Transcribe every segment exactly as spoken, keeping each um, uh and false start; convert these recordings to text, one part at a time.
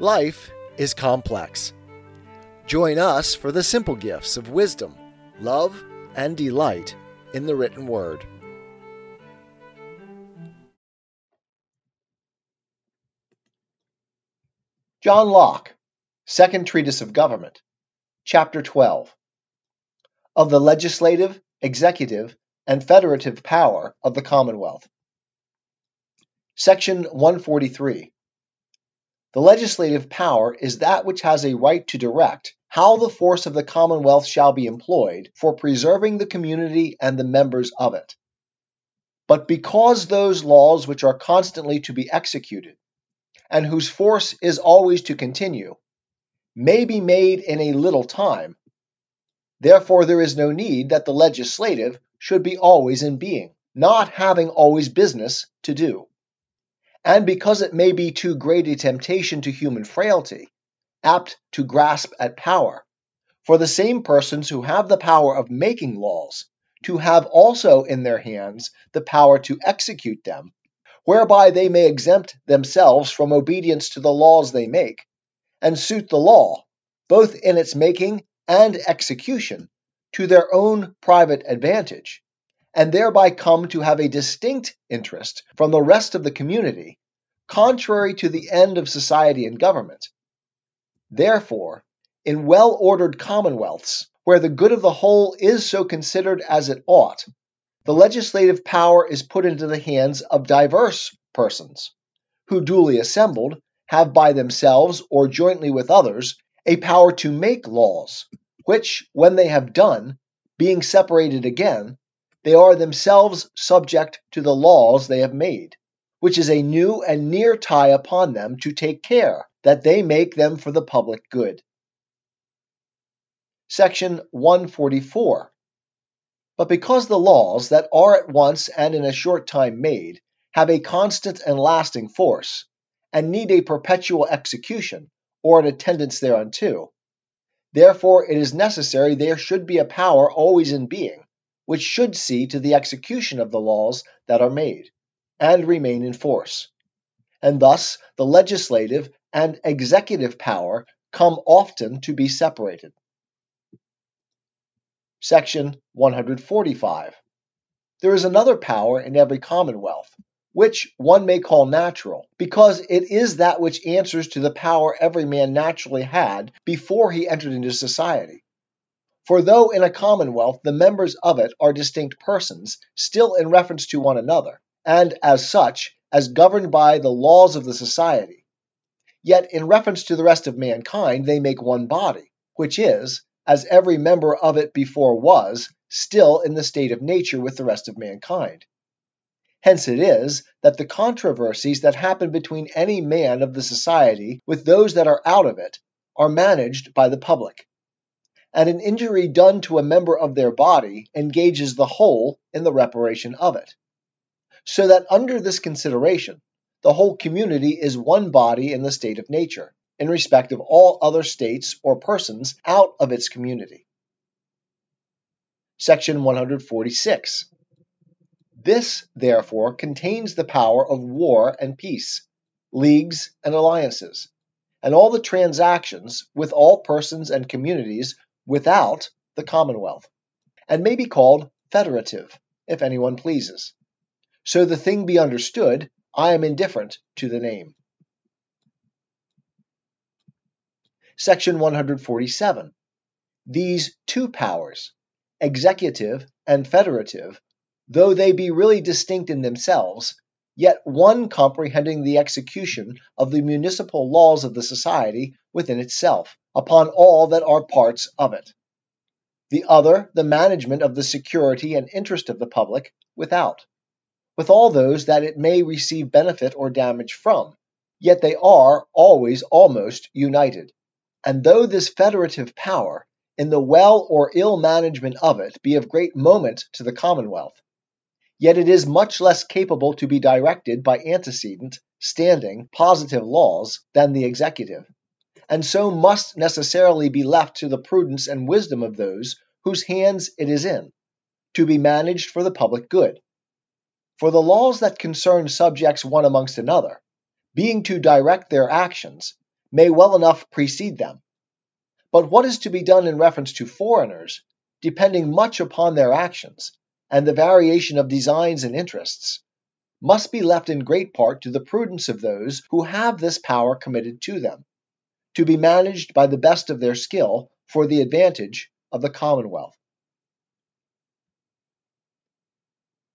Life is complex. Join us for the simple gifts of wisdom, love, and delight in the written word. John Locke, Second Treatise of Government, Chapter twelve. Of the legislative, executive, and federative power of the Commonwealth. Section one forty-three. The legislative power is that which has a right to direct how the force of the Commonwealth shall be employed for preserving the community and the members of it. But because those laws which are constantly to be executed, and whose force is always to continue, may be made in a little time, therefore there is no need that the legislative should be always in being, not having always business to do. And because it may be too great a temptation to human frailty, apt to grasp at power, for the same persons who have the power of making laws to have also in their hands the power to execute them, whereby they may exempt themselves from obedience to the laws they make, and suit the law, both in its making and execution, to their own private advantage, and thereby come to have a distinct interest from the rest of the community, contrary to the end of society and government. Therefore, in well-ordered commonwealths, where the good of the whole is so considered as it ought, the legislative power is put into the hands of diverse persons, who duly assembled have by themselves or jointly with others a power to make laws, which, when they have done, being separated again, they are themselves subject to the laws they have made, which is a new and near tie upon them to take care that they make them for the public good. Section one forty-four. But because the laws that are at once and in a short time made have a constant and lasting force, and need a perpetual execution, or an attendance thereunto, therefore it is necessary there should be a power always in being, which should see to the execution of the laws that are made, and remain in force. And thus the legislative and executive power come often to be separated. Section one forty-five. There is another power in every commonwealth, which one may call natural, because it is that which answers to the power every man naturally had before he entered into society. For though in a commonwealth the members of it are distinct persons, still in reference to one another, and as such, as governed by the laws of the society, yet in reference to the rest of mankind they make one body, which is, as every member of it before was, still in the state of nature with the rest of mankind. Hence it is that the controversies that happen between any man of the society with those that are out of it are managed by the public, and an injury done to a member of their body engages the whole in the reparation of it. So that under this consideration, the whole community is one body in the state of nature, in respect of all other states or persons out of its community. Section one forty-six. This, therefore, contains the power of war and peace, leagues and alliances, and all the transactions with all persons and communities without the commonwealth, and may be called federative, if anyone pleases. So the thing be understood, I am indifferent to the name. Section one forty-seven. These two powers, executive and federative, though they be really distinct in themselves, yet one comprehending the execution of the municipal laws of the society within itself, upon all that are parts of it. The other, the management of the security and interest of the public without, with all those that it may receive benefit or damage from, yet they are always almost united. And though this federative power, in the well or ill management of it, be of great moment to the commonwealth, yet it is much less capable to be directed by antecedent, standing, positive laws than the executive, and so must necessarily be left to the prudence and wisdom of those whose hands it is in, to be managed for the public good. For the laws that concern subjects one amongst another, being to direct their actions, may well enough precede them. But what is to be done in reference to foreigners, depending much upon their actions, and the variation of designs and interests, must be left in great part to the prudence of those who have this power committed to them, to be managed by the best of their skill for the advantage of the Commonwealth.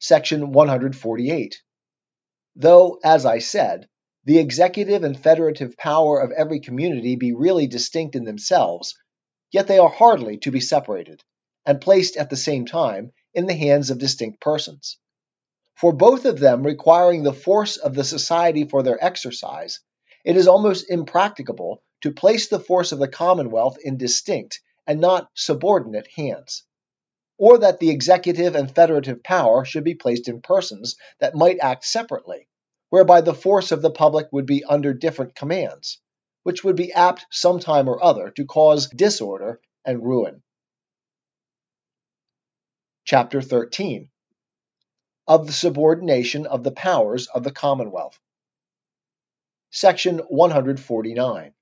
Section one hundred forty-eight. Though, as I said, the executive and federative power of every community be really distinct in themselves, yet they are hardly to be separated, and placed at the same time in the hands of distinct persons. For both of them requiring the force of the society for their exercise, it is almost impracticable to place the force of the Commonwealth in distinct and not subordinate hands, or that the executive and federative power should be placed in persons that might act separately, whereby the force of the public would be under different commands, which would be apt some time or other to cause disorder and ruin. Chapter thirteen. Of the subordination of the powers of the Commonwealth. Section one hundred forty-nine.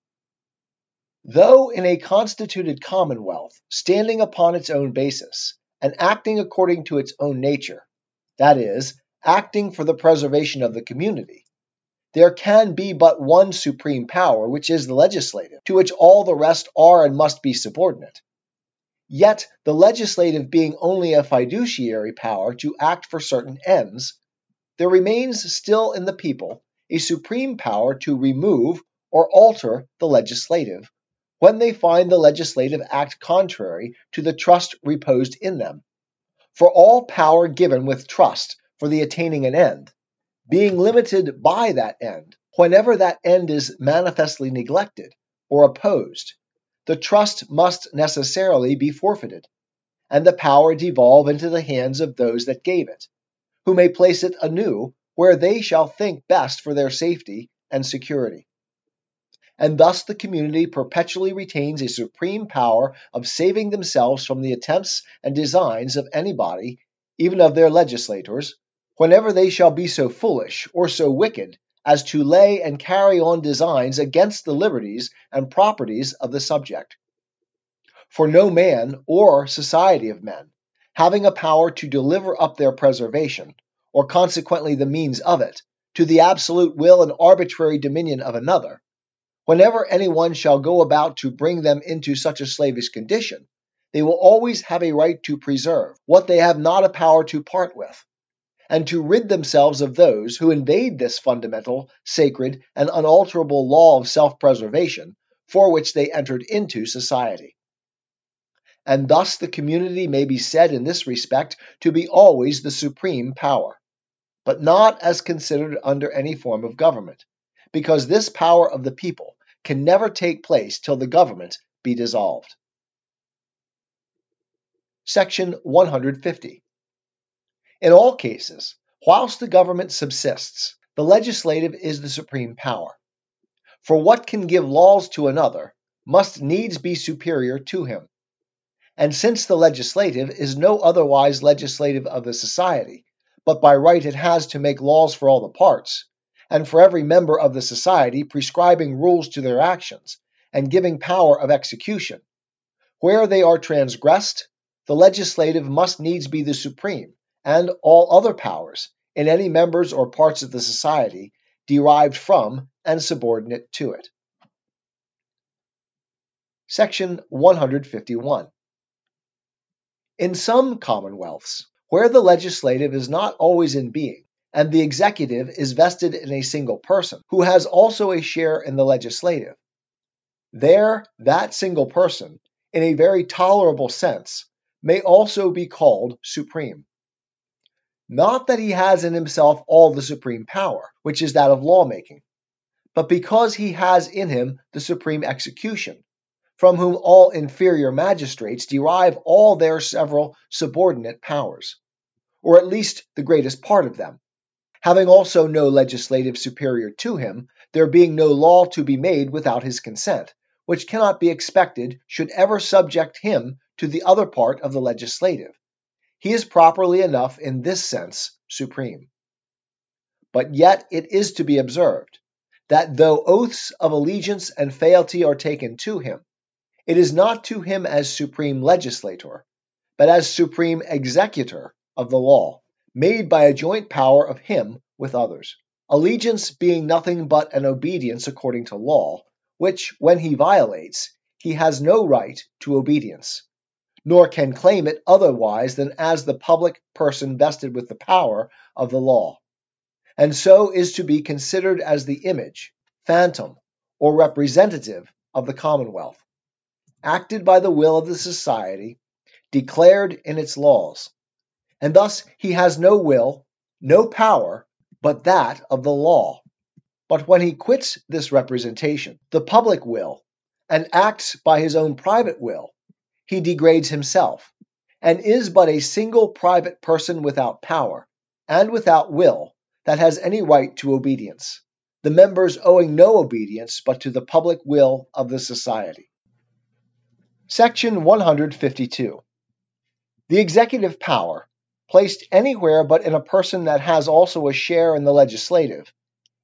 Though in a constituted Commonwealth, standing upon its own basis, and acting according to its own nature, that is, acting for the preservation of the community, there can be but one supreme power, which is the legislative, to which all the rest are and must be subordinate. Yet the legislative being only a fiduciary power to act for certain ends, there remains still in the people a supreme power to remove or alter the legislative, when they find the legislative act contrary to the trust reposed in them. For all power given with trust for the attaining an end, being limited by that end, whenever that end is manifestly neglected or opposed, the trust must necessarily be forfeited, and the power devolve into the hands of those that gave it, who may place it anew where they shall think best for their safety and security. And thus the community perpetually retains a supreme power of saving themselves from the attempts and designs of anybody, even of their legislators, whenever they shall be so foolish or so wicked as to lay and carry on designs against the liberties and properties of the subject. For no man or society of men, having a power to deliver up their preservation, or consequently the means of it, to the absolute will and arbitrary dominion of another, whenever anyone shall go about to bring them into such a slavish condition, they will always have a right to preserve what they have not a power to part with, and to rid themselves of those who invade this fundamental, sacred, and unalterable law of self-preservation for which they entered into society. And thus the community may be said in this respect to be always the supreme power, but not as considered under any form of government, because this power of the people can never take place till the government be dissolved. Section one hundred fifty. In all cases, whilst the government subsists, the legislative is the supreme power. For what can give laws to another must needs be superior to him. And since the legislative is no otherwise legislative of the society, but by right it has to make laws for all the parts, and for every member of the society prescribing rules to their actions, and giving power of execution, where they are transgressed, the legislative must needs be the supreme, and all other powers in any members or parts of the society derived from and subordinate to it. Section one hundred fifty-one. In some commonwealths, where the legislative is not always in being, and the executive is vested in a single person, who has also a share in the legislative, there that single person, in a very tolerable sense, may also be called supreme. Not that he has in himself all the supreme power, which is that of lawmaking, but because he has in him the supreme execution, from whom all inferior magistrates derive all their several subordinate powers, or at least the greatest part of them, having also no legislative superior to him, there being no law to be made without his consent, which cannot be expected should ever subject him to the other part of the legislative. He is properly enough in this sense supreme. But yet it is to be observed that though oaths of allegiance and fealty are taken to him, it is not to him as supreme legislator, but as supreme executor of the law, made by a joint power of him with others. Allegiance being nothing but an obedience according to law, which, when he violates, he has no right to obedience, nor can claim it otherwise than as the public person vested with the power of the law, and so is to be considered as the image, phantom, or representative of the Commonwealth, acted by the will of the society, declared in its laws. And thus he has no will, no power, but that of the law. But when he quits this representation, the public will, and acts by his own private will, he degrades himself, and is but a single private person without power, and without will, that has any right to obedience, the members owing no obedience but to the public will of the society. Section one hundred fifty-two. The executive power, placed anywhere but in a person that has also a share in the legislative,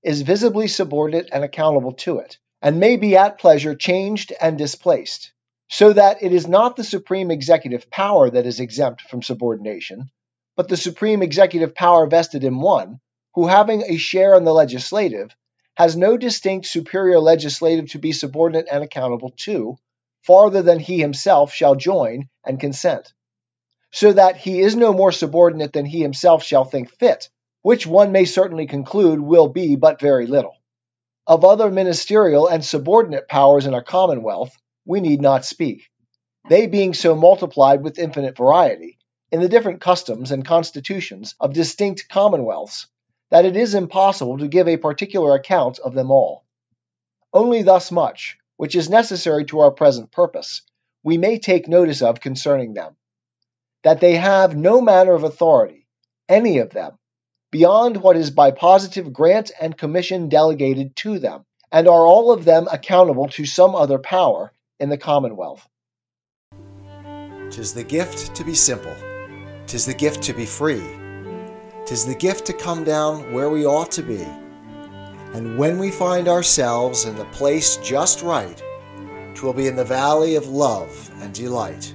is visibly subordinate and accountable to it, and may be at pleasure changed and displaced, so that it is not the supreme executive power that is exempt from subordination, but the supreme executive power vested in one, who having a share in the legislative, has no distinct superior legislative to be subordinate and accountable to, farther than he himself shall join and consent, so that he is no more subordinate than he himself shall think fit, which one may certainly conclude will be but very little. Of other ministerial and subordinate powers in a commonwealth, we need not speak, they being so multiplied with infinite variety, in the different customs and constitutions of distinct commonwealths, that it is impossible to give a particular account of them all. Only thus much, which is necessary to our present purpose, we may take notice of concerning them, that they have no manner of authority, any of them, beyond what is by positive grant and commission delegated to them, and are all of them accountable to some other power in the commonwealth. 'Tis the gift to be simple, 'tis the gift to be free, 'tis the gift to come down where we ought to be, and when we find ourselves in the place just right, 'twill be in the valley of love and delight.